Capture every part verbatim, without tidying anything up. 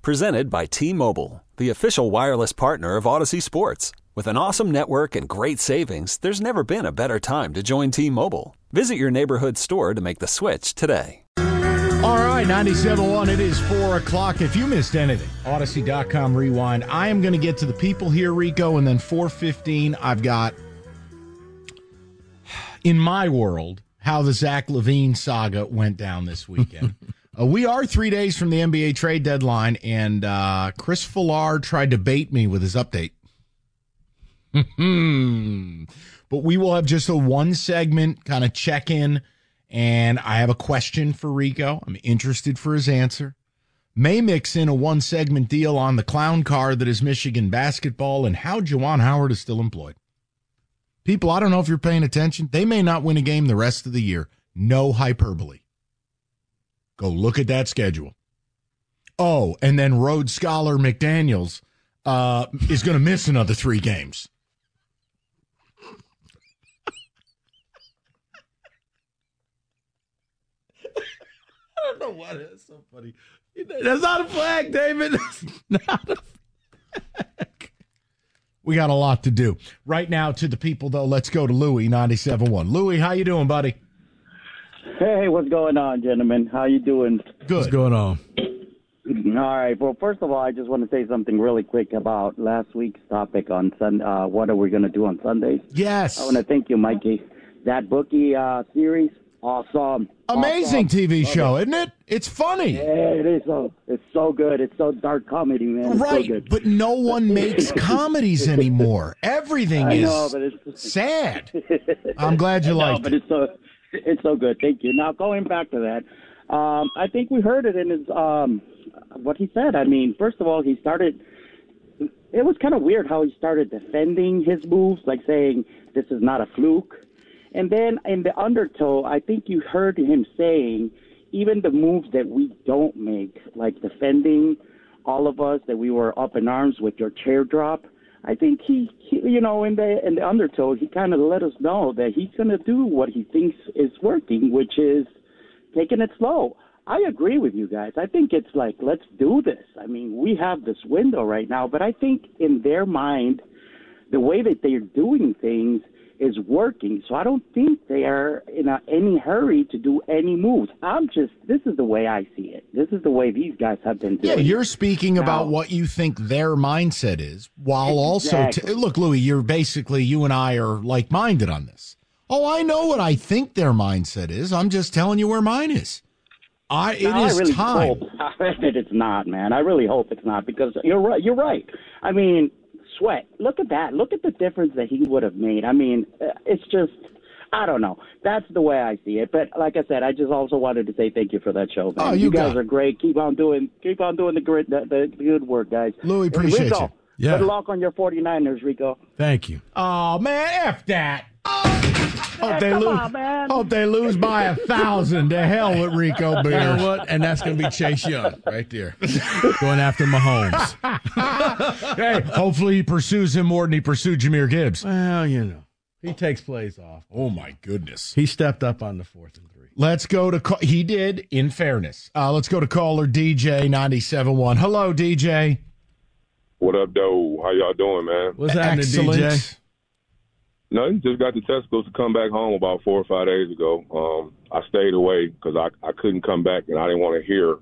Presented by T-Mobile, the official wireless partner of Odyssey Sports. With an awesome network and great savings, there's never been a better time to join T-Mobile. Visit your neighborhood store to make the switch today. All right, ninety-seven point one, it is four o'clock. If you missed anything, Odyssey dot com Rewind. I am going to get to the people here, Rico, and then four fifteen, I've got, in my world, how the Zach LaVine saga went down this weekend. Uh, we are three days from the N B A trade deadline, and uh, Chris Filar tried to bait me with his update. But we will have just a one-segment kind of check-in, and I have a question for Rico. I'm interested for his answer. May mix in a one-segment deal on the clown car that is Michigan basketball and how Juwan Howard is still employed. People, I don't know if you're paying attention. They may not win a game the rest of the year. No hyperbole. Go look at that schedule. Oh, and then Rhodes Scholar McDaniels uh, is going to miss another three games. I don't know why that's so funny. That's not a flag, David. That's not a flag. We got a lot to do. Right now, to the people, though, let's go to Louie nine seventy-one. Louie, how you doing, buddy? Hey, what's going on, gentlemen? How you doing? Good. What's going on? All right. Well, first of all, I just want to say something really quick about last week's topic on Sun. Uh, what are we going to do on Sundays? Yes. I want to thank you, Mikey. That bookie uh, series, awesome. Amazing awesome. T V show, okay. Isn't it? It's funny. Yeah, it is. So, it's so good. It's so dark comedy, man. It's right, so good. But no one makes comedies anymore. Everything I is know, but it's... sad. I'm glad you liked know, it. But it's so... It's so good. Thank you. Now, going back to that, um, I think we heard it in his um, what he said. I mean, first of all, he started – it was kind of weird how he started defending his moves, like saying this is not a fluke. And then in the undertow, I think you heard him saying even the moves that we don't make, like defending all of us that we were up in arms with your chair drop, I think he, he, you know, in the in the undertow, he kind of let us know that he's going to do what he thinks is working, which is taking it slow. I agree with you guys. I think it's like, let's do this. I mean, we have this window right now, but I think in their mind, the way that they're doing things is working. So I don't think they are in a, any hurry to do any moves. I'm just, this is the way I see it. This is the way these guys have been doing it. Yeah, you're speaking now, about what you think their mindset is, while exactly. also, t- look, Louie, you're basically, you and I are like-minded on this. Oh, I know what I think their mindset is. I'm just telling you where mine is. I It now, is I really time. Hope that it's not, man. I really hope it's not, because you're right. You're right. I mean... Sweat. Look at that. Look at the difference that he would have made. I mean, it's just, I don't know. That's the way I see it. But like I said, I just also wanted to say thank you for that show, man. Oh, you, you guys are great. Keep on doing, keep on doing the great, the, the good work, guys. Louie, appreciate Rico, you. Yeah. Good luck on your forty-niners, Rico. Thank you. Oh man, F that. Hope oh, they lose. On, hope they lose by a thousand. To hell with Rico Beer. You know what? And that's going to be Chase Young right there, going after Mahomes. Hey, hopefully he pursues him more than he pursued Jameer Gibbs. Well, you know, he takes plays off. Oh my goodness, he stepped up on the fourth and three. Let's go to call- he did. In fairness, uh, let's go to caller D J nine seventy-one. Hello, D J. What up, though? How y'all doing, man? What's happening, D J? No, just got to Tesco's to come back home about four or five days ago. Um, I stayed away because I, I couldn't come back, and I didn't want to hear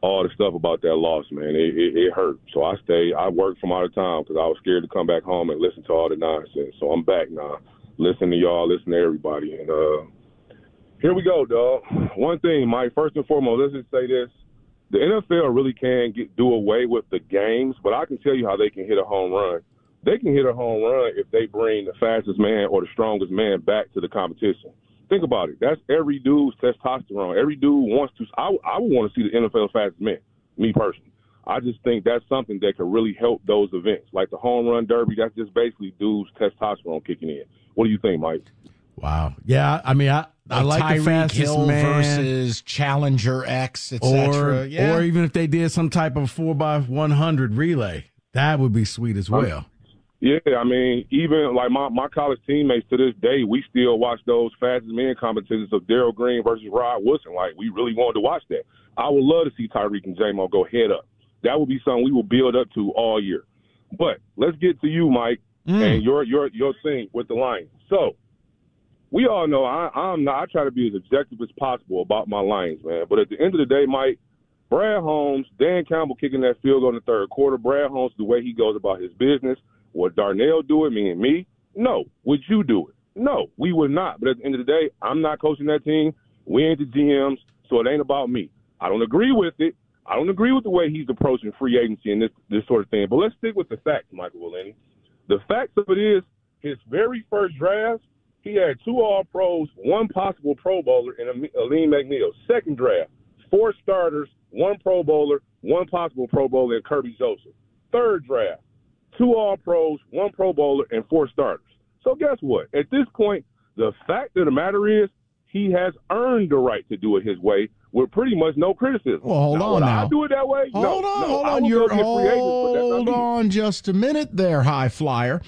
all the stuff about that loss, man. It, it, it hurt. So I stayed. I worked from out of town because I was scared to come back home and listen to all the nonsense. So I'm back now. Listen to y'all. Listen to everybody. And uh, here we go, dog. One thing, Mike, first and foremost, let's just say this. The N F L really can get, do away with the games, but I can tell you how they can hit a home run. They can hit a home run if they bring the fastest man or the strongest man back to the competition. Think about it. That's every dude's testosterone. Every dude wants to – I, I would want to see the N F L fastest man, me personally. I just think that's something that could really help those events. Like the home run derby, that's just basically dudes' testosterone kicking in. What do you think, Mike? Wow. Yeah, I mean, I, I like, like the fastest Hill man. Versus Challenger X, et cetera. Or, yeah. or even if they did some type of four by one hundred relay. That would be sweet as well. I'm, yeah, I mean, even like my, my college teammates to this day, we still watch those fastest men competitions of Darryl Green versus Rod Wilson. Like, we really wanted to watch that. I would love to see Tyreek and J-Mo go head up. That would be something we will build up to all year. But let's get to you, Mike, mm. and your your your thing with the Lions. So we all know I, I'm not, I try to be as objective as possible about my Lions, man. But at the end of the day, Mike, Brad Holmes, Dan Campbell kicking that field goal in the third quarter. Brad Holmes, the way he goes about his business. Would Darnell do it, me and me? No. Would you do it? No, we would not. But at the end of the day, I'm not coaching that team. We ain't the G Ms, so it ain't about me. I don't agree with it. I don't agree with the way he's approaching free agency and this this sort of thing. But let's stick with the facts, Michael Willenny. The facts of it is his very first draft, he had two All-Pros, one possible Pro Bowler, and Aleem McNeil. Second draft, four starters, one Pro Bowler, one possible Pro Bowler, and Kirby Joseph. Third draft, two All-Pros, one Pro Bowler, and four starters. So guess what? At this point, the fact of the matter is he has earned the right to do it his way, with pretty much no criticism. Well, hold now, on now. I do it that way? Hold no, on, no, hold on. You're, hold agent, on just a minute there, high flyer.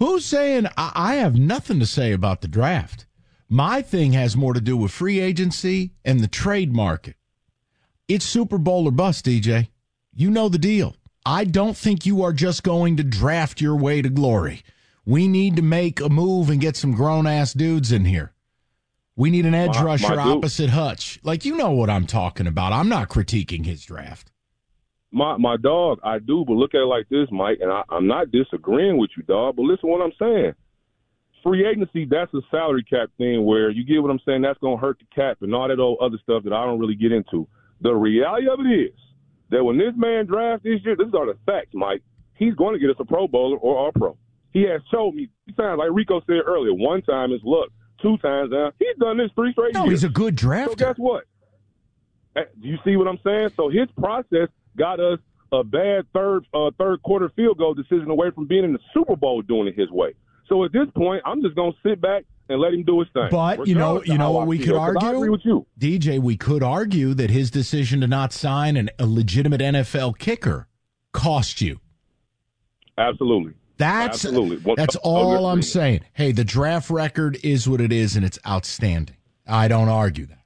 Who's saying I, I have nothing to say about the draft? My thing has more to do with free agency and the trade market. It's Super Bowl or bust, D J. You know the deal. I don't think you are just going to draft your way to glory. We need to make a move and get some grown-ass dudes in here. We need an edge my, rusher my opposite Hutch. Like, you know what I'm talking about. I'm not critiquing his draft. My my dog, I do, but look at it like this, Mike, and I, I'm not disagreeing with you, dog, but listen to what I'm saying. Free agency, that's a salary cap thing where you get what I'm saying, that's going to hurt the cap and all that old other stuff that I don't really get into. The reality of it is that when this man drafts this year, these are the facts, Mike, he's going to get us a Pro Bowler or All-Pro. He has showed me, like Rico said earlier, one time is luck. Two times now. He's done this three straight no, years. No, he's a good drafter. So guess what? Do you see what I'm saying? So his process got us a bad third uh, third quarter field goal decision away from being in the Super Bowl doing it his way. So at this point, I'm just going to sit back and let him do his thing. But Regardless you know, you know what we feel, could argue? I agree with you. D J, we could argue that his decision to not sign an, a legitimate N F L kicker cost you. Absolutely. That's Absolutely. that's all I'm saying. Hey, the draft record is what it is, and it's outstanding. I don't argue that.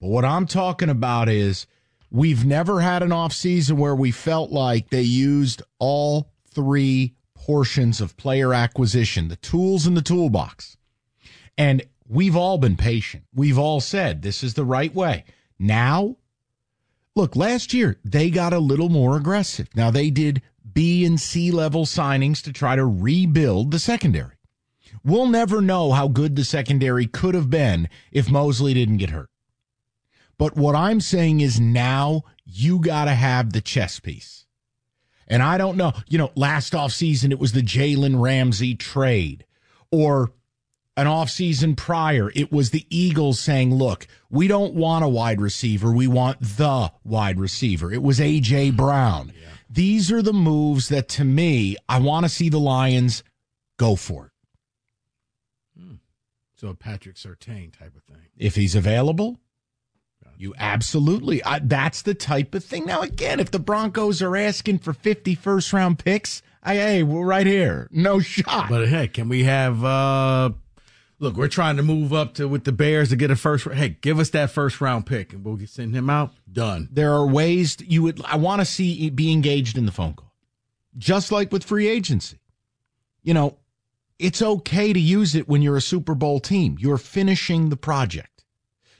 But what I'm talking about is we've never had an offseason where we felt like they used all three portions of player acquisition, the tools in the toolbox. And we've all been patient. We've all said this is the right way. Now, look, last year they got a little more aggressive. Now, they did B and C level signings to try to rebuild the secondary. We'll never know how good the secondary could have been if Mosley didn't get hurt. But what I'm saying is now you got to have the chess piece. And I don't know, you know, last offseason it was the Jalen Ramsey trade, or an offseason prior it was the Eagles saying, look, we don't want a wide receiver. We want the wide receiver. It was A J. Brown. Yeah. These are the moves that, to me, I want to see the Lions go for it. Hmm. So a Patrick Surtain type of thing. If he's available, gotcha. you absolutely. I, that's the type of thing. Now, again, if the Broncos are asking for fifty first-round picks, I, hey, we're right here. No shot. But, hey, can we have uh, – look, we're trying to move up to with the Bears to get a first – hey, give us that first-round pick, and we'll send him out. Done. There are ways you would. I want to see be engaged in the phone call, just like with free agency. You know, it's okay to use it when you're a Super Bowl team. You're finishing the project.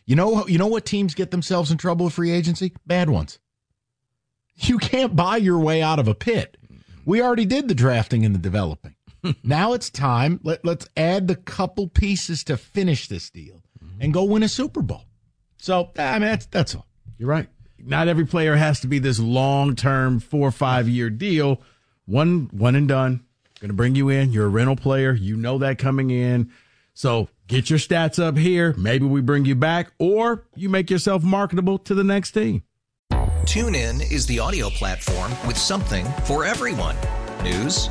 You know, you know what teams get themselves in trouble with free agency? Bad ones. You can't buy your way out of a pit. We already did the drafting and the developing. Now it's time. Let, let's add the couple pieces to finish this deal mm-hmm. and go win a Super Bowl. So I mean, that's that's all. You're right. Not every player has to be this long-term four or five-year deal. One one and done. Going to bring you in. You're a rental player. You know that coming in. So get your stats up here. Maybe we bring you back, or you make yourself marketable to the next team. TuneIn is the audio platform with something for everyone. News.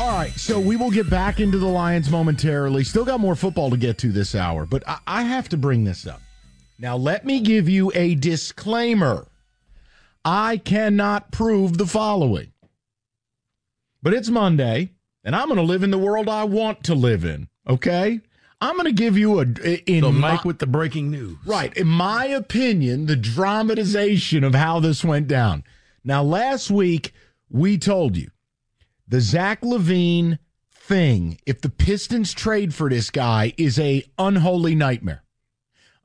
All right, so we will get back into the Lions momentarily. Still got more football to get to this hour, but I, I have to bring this up. Now, let me give you a disclaimer. I cannot prove the following. But it's Monday, and I'm going to live in the world I want to live in, okay? I'm going to give you a... in so Mike my, with the breaking news. Right. In my opinion, the dramatization of how this went down. Now, last week, we told you. The Zach LaVine thing, if the Pistons trade for this guy, is a unholy nightmare.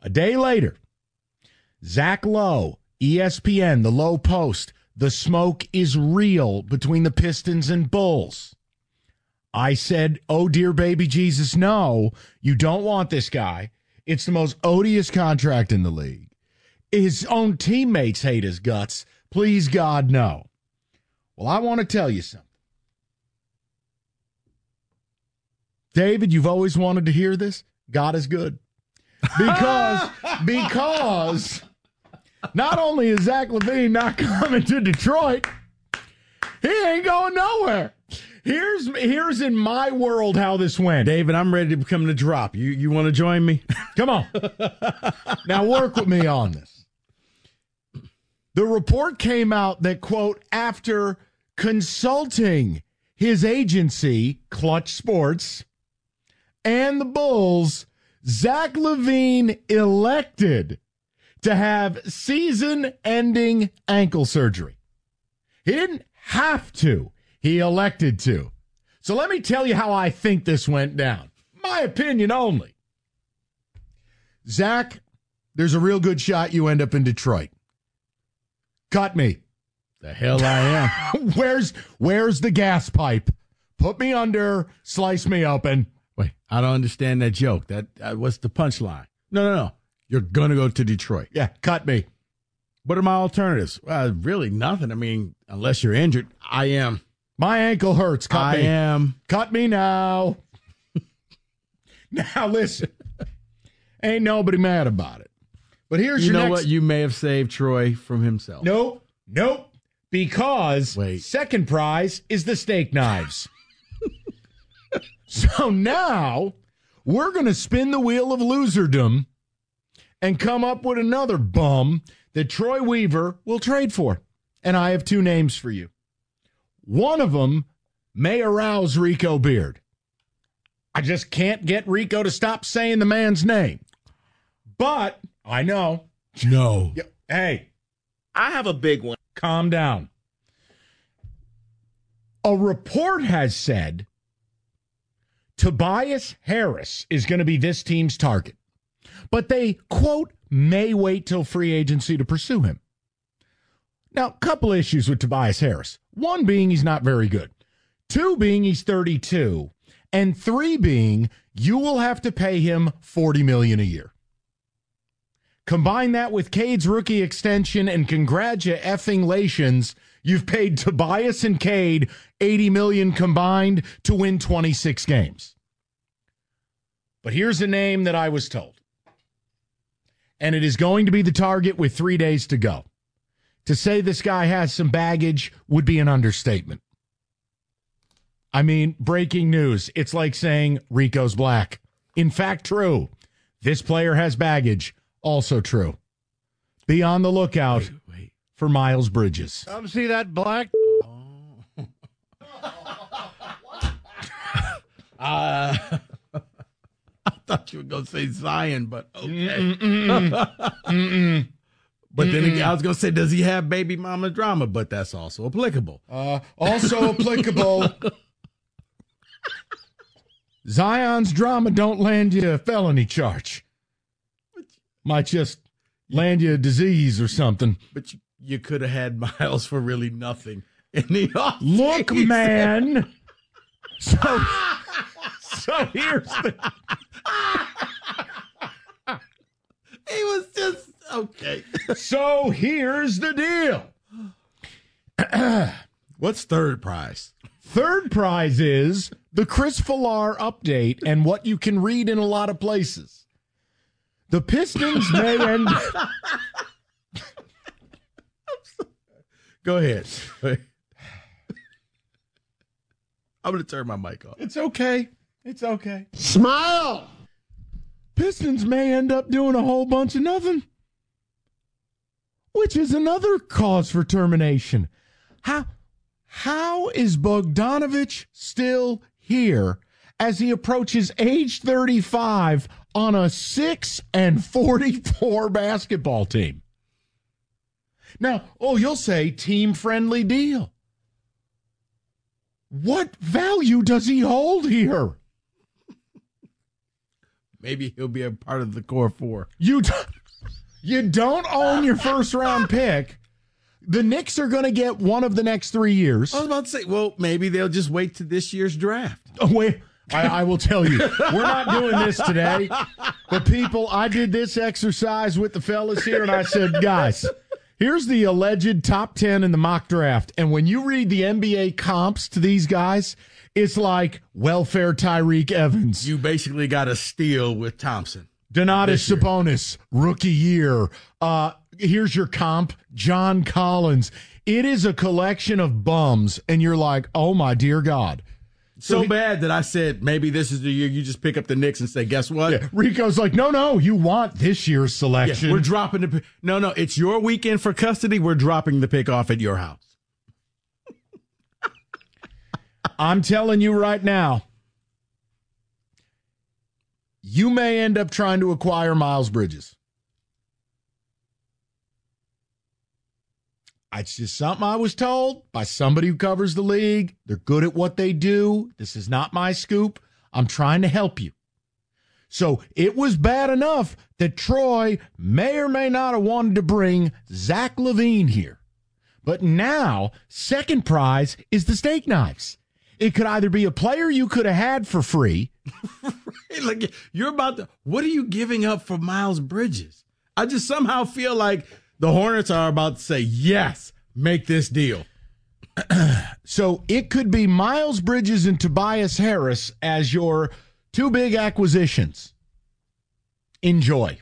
A day later, Zach Lowe, E S P N, the Low Post, the smoke is real between the Pistons and Bulls. I said, oh, dear baby Jesus, no, you don't want this guy. It's the most odious contract in the league. His own teammates hate his guts. Please, God, no. Well, I want to tell you something. David, you've always wanted to hear this. God is good. Because, because not only is Zach LaVine not coming to Detroit, he ain't going nowhere. Here's here's in my world how this went. David, I'm ready to become the drop. You you want to join me? Come on. Now work with me on this. The report came out that, quote, after consulting his agency, Clutch Sports, and the Bulls, Zach LaVine elected to have season-ending ankle surgery. He didn't have to. He elected to. So let me tell you how I think this went down. My opinion only. Zach, there's a real good shot you end up in Detroit. Cut me. The hell I am. where's where's the gas pipe? Put me under, slice me open. Wait, I don't understand that joke. That uh, what's the punchline? No, no, no. You're gonna go to Detroit. Yeah, cut me. What are my alternatives? Uh, really nothing. I mean, unless you're injured, I am. My ankle hurts. Cut I me. I am. Cut me now. Now listen, ain't nobody mad about it. But here's you your. You know next... what? You may have saved Troy from himself. Nope. Nope. Because Wait. Second prize is the steak knives. So now we're going to spin the wheel of loserdom and come up with another bum that Troy Weaver will trade for. And I have two names for you. One of them may arouse Rico Beard. I just can't get Rico to stop saying the man's name. But I know. No. Hey. I have a big one. Calm down. A report has said Tobias Harris is going to be this team's target, but they, quote, may wait till free agency to pursue him. Now, a couple issues with Tobias Harris. One being he's not very good. Two being he's thirty-two. And three being you will have to pay him forty million dollars a year. Combine that with Cade's rookie extension and congratulations, you've paid Tobias and Cade eighty million dollars combined to win twenty-six games. But here's a name that I was told. And it is going to be the target with three days to go. To say this guy has some baggage would be an understatement. I mean, breaking news. It's like saying Rico's black. In fact, true. This player has baggage. Also true. Be on the lookout wait, wait. for Miles Bridges. Come see that black. Oh. Uh, I thought you were going to say Zion, but okay. Mm-mm. Mm-mm. But Mm-mm. then again, I was going to say, does he have baby mama drama? But that's also applicable. Uh, also applicable. Zion's drama don't land you a felony charge. Might just land you a disease or something. But you, you could have had Miles for really nothing. In the off- Look, man. So, so here's the... He was just... Okay. So here's the deal. What's third prize? Third prize is the Chris Filar update and what you can read in a lot of places. The Pistons may end up... Go ahead. I'm going to turn my mic off. It's okay. It's okay. Smile! Pistons may end up doing a whole bunch of nothing, which is another cause for termination. How, how is Bogdanovich still here as he approaches age thirty-five on a six and forty-four basketball team? Now, oh, you'll say team-friendly deal. What value does he hold here? Maybe he'll be a part of the core four. You do, you don't own your first-round pick. The Knicks are going to get one of the next three years. I was about to say, well, maybe they'll just wait to this year's draft. Oh, wait. I, I will tell you, we're not doing this today. But, people, I did this exercise with the fellas here, and I said, guys, here's the alleged top ten in the mock draft. And when you read the N B A comps to these guys, it's like welfare Tyreek Evans. You basically got a steal with Thompson. Donatas Sabonis, rookie year. Uh, here's your comp, John Collins. It is a collection of bums, and you're like, oh, my dear God. So, so he, bad that I said maybe this is the year you just pick up the Knicks and say, guess what? Yeah. Rico's like, no, no, you want this year's selection. Yeah, we're dropping the pick. No, no, it's your weekend for custody. We're dropping the pick off at your house. I'm telling you right now, you may end up trying to acquire Miles Bridges. It's just something I was told by somebody who covers the league. They're good at what they do. This is not my scoop. I'm trying to help you. So it was bad enough that Troy may or may not have wanted to bring Zach LaVine here. But now, second prize is the steak knives. It could either be a player you could have had for free. Like, you're about to, what are you giving up for Miles Bridges? I just somehow feel like the Hornets are about to say, yes, make this deal. So it could be Miles Bridges and Tobias Harris as your two big acquisitions. Enjoy.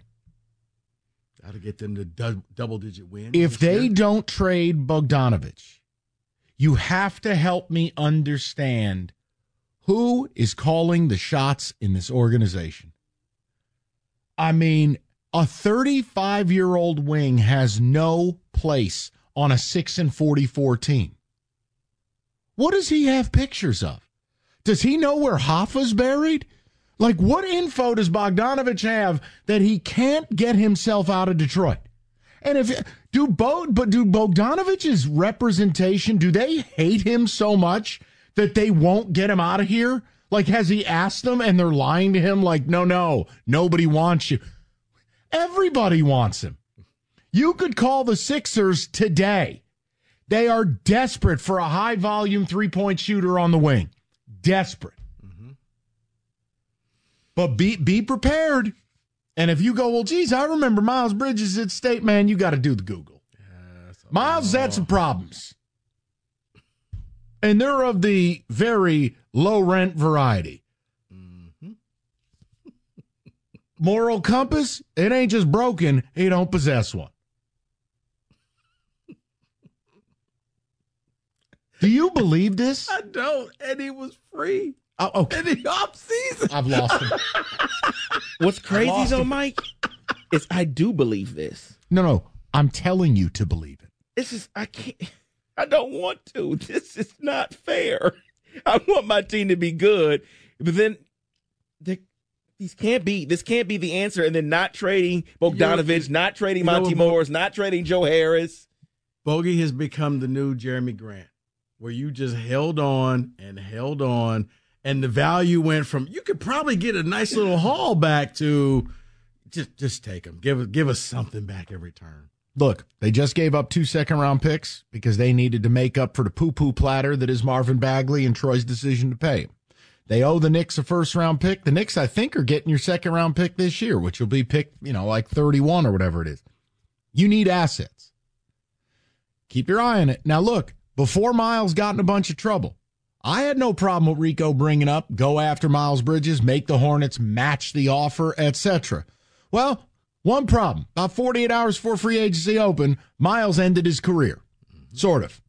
Got to get them to du- double-digit wins. If they don't trade Bogdanovich, you have to help me understand who is calling the shots in this organization. I mean, a thirty-five-year-old wing has no place on a six and forty-four team. What does he have pictures of? Does he know where Hoffa's buried? Like, what info does Bogdanovich have that he can't get himself out of Detroit? And if do Bo, but do Bogdanovich's representation, do they hate him so much that they won't get him out of here? Like, has he asked them and they're lying to him? Like, no, no, nobody wants you. Everybody wants him. You could call the Sixers today. They are desperate for a high-volume three-point shooter on the wing. Desperate. Mm-hmm. But be be prepared. And if you go, well, geez, I remember Miles Bridges at State, man, you got to do the Google. Yeah, Miles had some problems. And they're of the very low-rent variety. Moral compass, it ain't just broken, he don't possess one. Do you believe this? I don't, and he was free. Oh, okay. In the offseason. I've lost him. What's crazy though, him. Mike, is I do believe this. No, no, I'm telling you to believe it. This is, I can't, I don't want to. This is not fair. I want my team to be good. But then they, these can't be this can't be the answer. And then not trading Bogdanovich, you know, not trading Monty Morris, not trading Joe Harris. Bogey has become the new Jeremy Grant, where you just held on and held on, and the value went from you could probably get a nice little haul back to just just take them, give give us something back in return. Look, they just gave up two second-round picks because they needed to make up for the poo-poo platter that is Marvin Bagley and Troy's decision to pay him. They owe the Knicks a first-round pick. The Knicks, I think, are getting your second-round pick this year, which will be pick, you know, like thirty-one or whatever it is. You need assets. Keep your eye on it. Now, look, before Miles got in a bunch of trouble, I had no problem with Rico bringing up, go after Miles Bridges, make the Hornets match the offer, et cetera. Well, one problem, about forty-eight hours before free agency opened, Miles ended his career, sort of.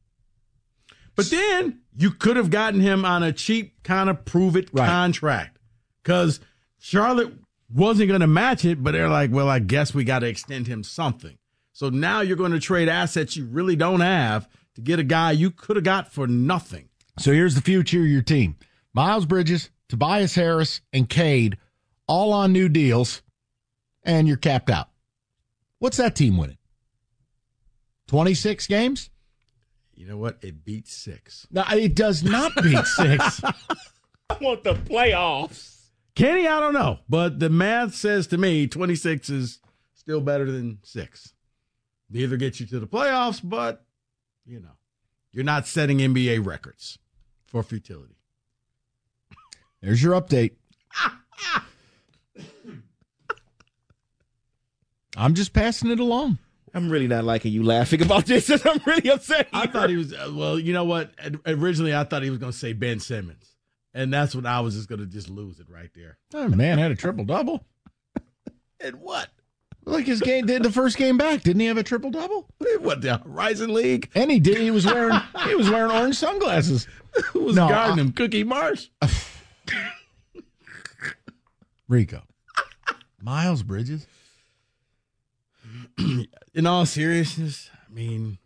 But then you could have gotten him on a cheap kind of prove-it right. contract because Charlotte wasn't going to match it, but they're like, well, I guess we got to extend him something. So now you're going to trade assets you really don't have to get a guy you could have got for nothing. So here's the future of your team. Miles Bridges, Tobias Harris, and Cade all on new deals. And you're capped out. What's that team winning? twenty-six games? You know what? It beats six. No, it does not beat six. I want the playoffs. Kenny, I don't know. But the math says to me twenty-six is still better than six. Neither gets you to the playoffs, but, you know, you're not setting N B A records for futility. There's your update. I'm just passing it along. I'm really not liking you laughing about this, and I'm really upset here. I thought he was, well, you know what? Originally, I thought he was going to say Ben Simmons, and that's when I was just going to just lose it right there. Oh, man, had a triple-double. And what? Like his game did the first game back. Didn't he have a triple-double? What, the Horizon League? And he did. He was wearing, he was wearing orange sunglasses. Who was no, guarding I, him? Cookie Marsh? Rico. Miles Bridges. In all seriousness, I mean,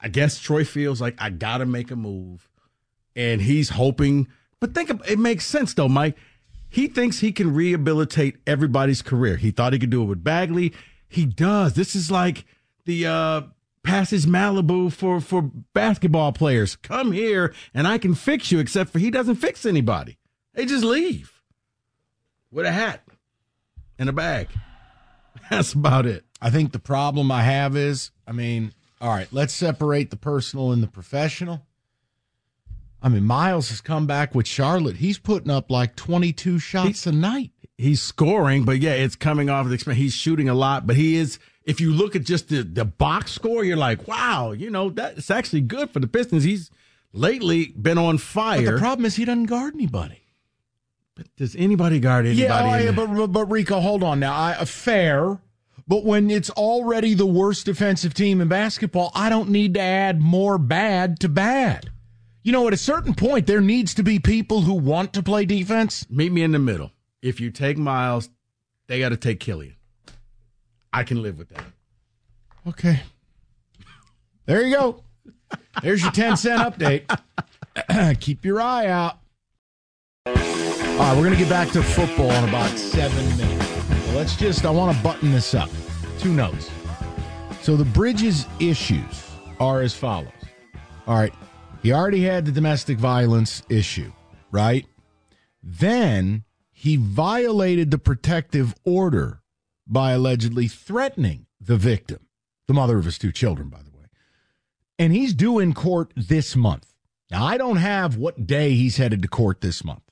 I guess Troy feels like I got to make a move, and he's hoping. But think of, it makes sense, though, Mike. He thinks he can rehabilitate everybody's career. He thought he could do it with Bagley. He does. This is like the uh, Passage Malibu for, for basketball players. Come here, and I can fix you, except for he doesn't fix anybody. They just leave with a hat and a bag. That's about it. I think the problem I have is, I mean, all right, let's separate the personal and the professional. I mean, Miles has come back with Charlotte. He's putting up like twenty-two shots he, a night. He's scoring, but, yeah, it's coming off the experience. He's shooting a lot, but he is, if you look at just the, the box score, you're like, wow, you know, that's actually good for the Pistons. He's lately been on fire. But the problem is he doesn't guard anybody. But does anybody guard anybody? Yeah, oh, yeah but, but, but, Rico, hold on now. I, uh, fair. But when it's already the worst defensive team in basketball, I don't need to add more bad to bad. You know, at a certain point, there needs to be people who want to play defense. Meet me in the middle. If you take Miles, they got to take Killian. I can live with that. Okay. There you go. There's your ten cent update. Keep your eye out. All right, we're going to get back to football in about seven minutes. Let's just, I want to button this up. Two notes. So the Bridges issues are as follows. All right. He already had the domestic violence issue, right? Then he violated the protective order by allegedly threatening the victim, the mother of his two children, by the way. And he's due in court this month. Now, I don't have what day he's headed to court this month,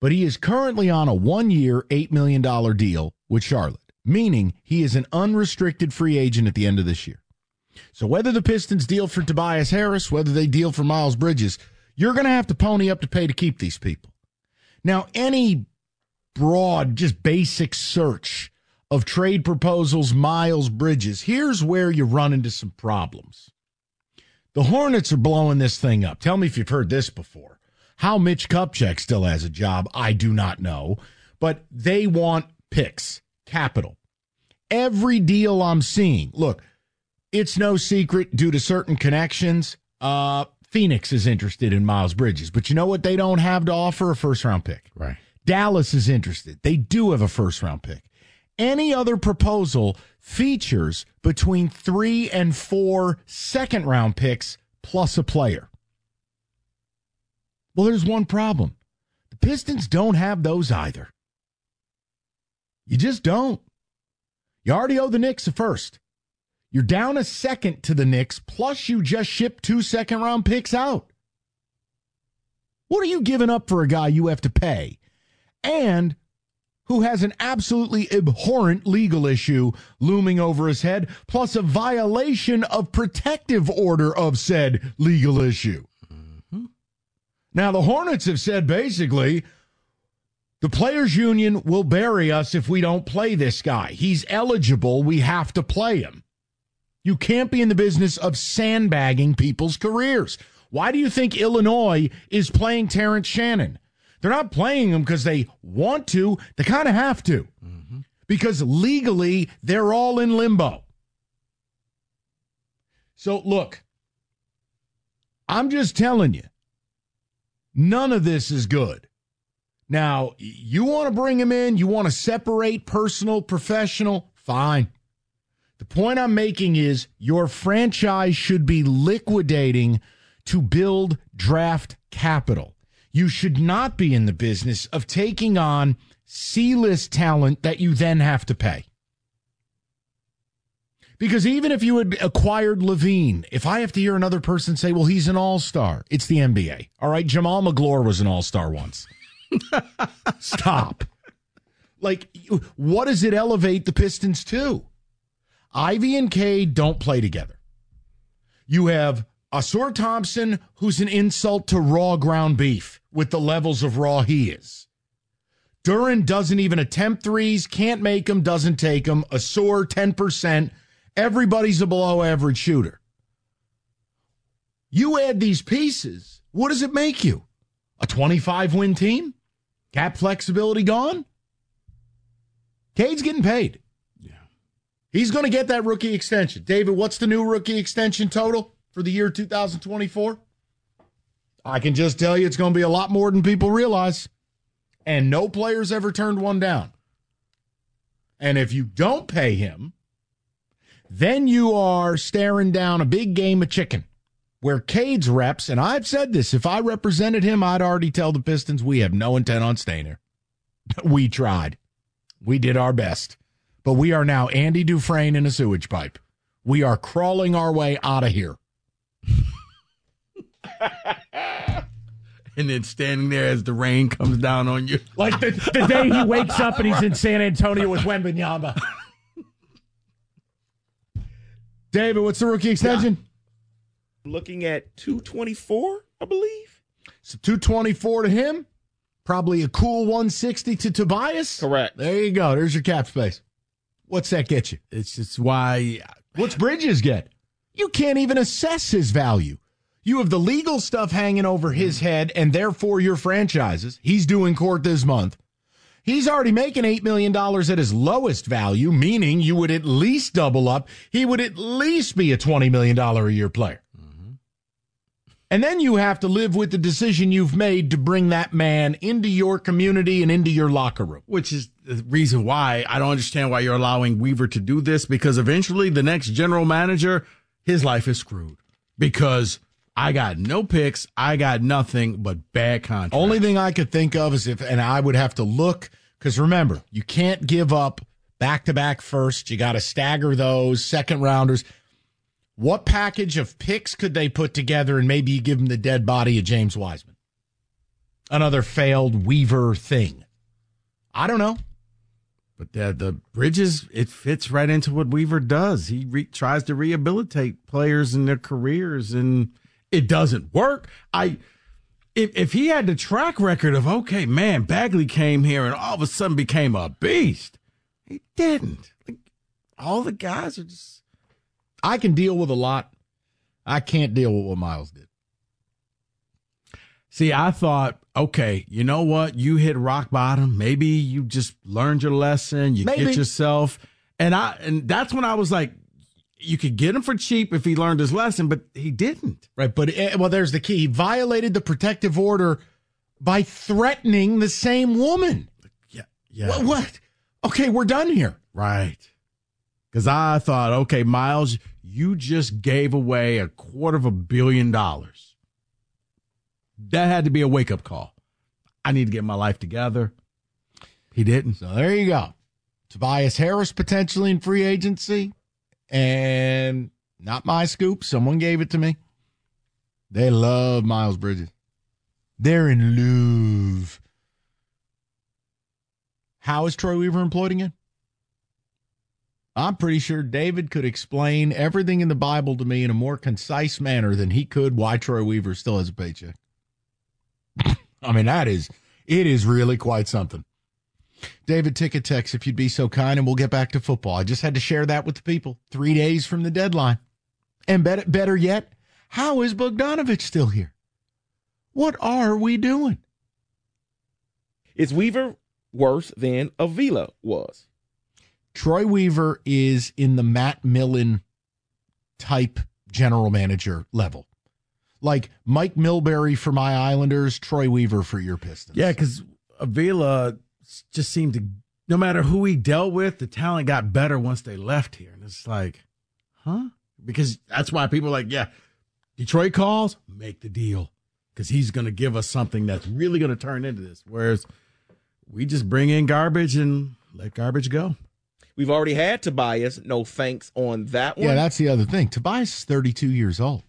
but he is currently on a one-year, eight million dollars deal with Charlotte, meaning he is an unrestricted free agent at the end of this year. So whether the Pistons deal for Tobias Harris, whether they deal for Miles Bridges, you're going to have to pony up to pay to keep these people. Now, any broad, just basic search of trade proposals, Miles Bridges, here's where you run into some problems. The Hornets are blowing this thing up. Tell me if you've heard this before. How Mitch Kupchak still has a job, I do not know. But they want picks, capital. Every deal I'm seeing, look, it's no secret due to certain connections, uh, Phoenix is interested in Miles Bridges. But you know what they don't have to offer? A first-round pick. Right. Dallas is interested. They do have a first-round pick. Any other proposal features between three and four second-round picks plus a player. Well, there's one problem. The Pistons don't have those either. You just don't. You already owe the Knicks a first. You're down a second to the Knicks, plus you just shipped two second-round picks out. What are you giving up for a guy you have to pay and who has an absolutely abhorrent legal issue looming over his head, plus a violation of protective order of said legal issue? Mm-hmm. Now, the Hornets have said basically, the players' union will bury us if we don't play this guy. He's eligible. We have to play him. You can't be in the business of sandbagging people's careers. Why do you think Illinois is playing Terrence Shannon? They're not playing him because they want to. They kind of have to. Mm-hmm. Because legally, they're all in limbo. So, look, I'm just telling you, none of this is good. Now, you want to bring him in, you want to separate personal, professional, fine. The point I'm making is your franchise should be liquidating to build draft capital. You should not be in the business of taking on C-list talent that you then have to pay. Because even if you had acquired LaVine, if I have to hear another person say, well, he's an all-star, it's the N B A. All right, Jamal McGlure was an all-star once. Stop. Like, what does it elevate the Pistons to? Ivy and Cade don't play together. You have Asur Thompson, who's an insult to raw ground beef with the levels of raw he is. Duren doesn't even attempt threes, can't make them, doesn't take them. Asur, ten percent. Everybody's a below average shooter. You add these pieces, what does it make you? A twenty-five win team? Cap flexibility gone? Cade's getting paid. Yeah. He's going to get that rookie extension. David, what's the new rookie extension total for the year two thousand twenty-four? I can just tell you it's going to be a lot more than people realize. And no player's ever turned one down. And if you don't pay him, then you are staring down a big game of chicken. Where Cade's reps, and I've said this, if I represented him, I'd already tell the Pistons we have no intent on staying here. We tried. We did our best. But we are now Andy Dufresne in a sewage pipe. We are crawling our way out of here. And then standing there as the rain comes down on you. Like the, the day he wakes up and he's in San Antonio with Wembanyama. David, what's the rookie extension? Yeah. Looking at two twenty-four, I believe. So two twenty-four to him, probably a cool one sixty to Tobias. Correct. There you go. There's your cap space. What's that get you? It's just why. What's Bridges get? You can't even assess his value. You have the legal stuff hanging over his head, and therefore your franchises. He's due in court this month. He's already making eight million dollars at his lowest value, meaning you would at least double up. He would at least be a twenty million dollars a year player. And then you have to live with the decision you've made to bring that man into your community and into your locker room. Which is the reason why I don't understand why you're allowing Weaver to do this, because eventually the next general manager, his life is screwed. Because I got no picks, I got nothing but bad contracts. Only thing I could think of is if, and I would have to look, because remember, you can't give up back-to-back first. You got to stagger those second-rounders. What package of picks could they put together and maybe you give them the dead body of James Wiseman? Another failed Weaver thing. I don't know. But the, the Bridges, it fits right into what Weaver does. He re, tries to rehabilitate players in their careers, and it doesn't work. I if, if he had the track record of, okay, man, Bagley came here and all of a sudden became a beast. He didn't. Like, all the guys are just... I can deal with a lot. I can't deal with what Miles did. See, I thought, okay, you know what? You hit rock bottom. Maybe you just learned your lesson. You Maybe. get yourself. And I, and that's when I was like, you could get him for cheap if he learned his lesson, but he didn't. Right. But, well, there's the key. He violated the protective order by threatening the same woman. Yeah. yeah. What, what? Okay, we're done here. Right. Because I thought, okay, Miles, you just gave away a quarter of a billion dollars. That had to be a wake-up call. I need to get my life together. He didn't. So there you go. Tobias Harris potentially in free agency. And not my scoop. Someone gave it to me. They love Miles Bridges. They're in love. How is Troy Weaver employed again? I'm pretty sure David could explain everything in the Bible to me in a more concise manner than he could why Troy Weaver still has a paycheck. I mean, that is, it is really quite something. David, take a text if you'd be so kind, and we'll get back to football. I just had to share that with the people. Three days from the deadline. And bet, better yet, how is Bogdanovich still here? What are we doing? Is Weaver worse than Avila was? Troy Weaver is in the Matt Millen type general manager level. Like Mike Milbury for my Islanders, Troy Weaver for your Pistons. Yeah, because Avila just seemed to, no matter who he dealt with, the talent got better once they left here. And it's like, huh? Because that's why people are like, yeah, Detroit calls, make the deal. Because he's going to give us something that's really going to turn into this. Whereas we just bring in garbage and let garbage go. We've already had Tobias. No thanks on that one. Yeah, that's the other thing. Tobias is thirty-two years old.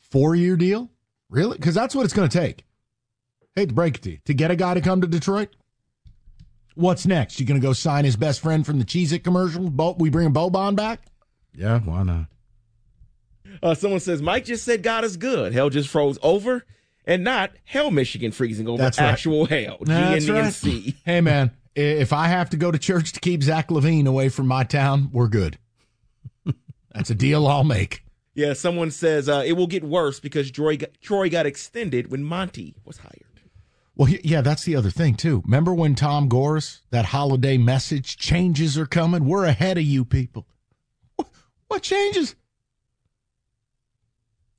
Four-year deal? Really? Because that's what it's going to take. Hate to break it to you. To get a guy to come to Detroit? What's next? You going to go sign his best friend from the Cheez-It commercial? Bo- we bring Boban back? Yeah, why not? Uh, someone says, Mike just said God is good. Hell just froze over and not hell Michigan freezing over. That's actual right. Hell. G N D M C. Right. Hey, man, if I have to go to church to keep Zach LaVine away from my town, we're good. That's a deal I'll make. Yeah, someone says uh, it will get worse because Troy got, Troy got extended when Monty was hired. Well, yeah, that's the other thing, too. Remember when Tom Gores, that holiday message, changes are coming? We're ahead of you people. What changes?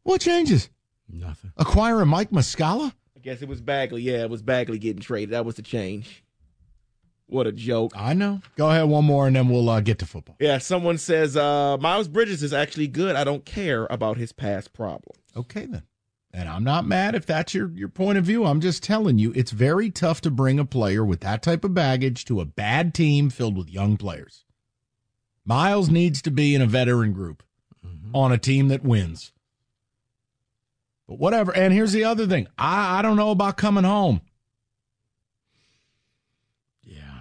What changes? Nothing. Acquiring Mike Muscala? I guess it was Bagley. Yeah, it was Bagley getting traded. That was the change. What a joke. I know. Go ahead one more, and then we'll uh, get to football. Yeah, someone says, uh, Miles Bridges is actually good. I don't care about his past problems. Okay, then. And I'm not mad if that's your, your point of view. I'm just telling you, it's very tough to bring a player with that type of baggage to a bad team filled with young players. Miles needs to be in a veteran group mm-hmm. on a team that wins. But whatever. And here's the other thing. I, I don't know about coming home. Yeah.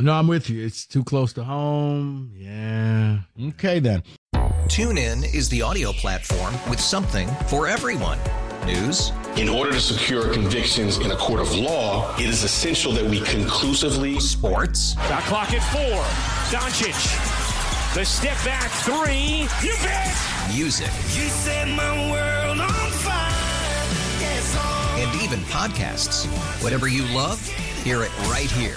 No, I'm with you. It's too close to home. Yeah. Okay, then. TuneIn is the audio platform with something for everyone. News. In order to secure convictions in a court of law, it is essential that we conclusively. Sports. Shot clock at four. Doncic. The step back three. You bet. Music. You set my world on fire. Yes, oh. And even podcasts. Whatever you love, hear it right here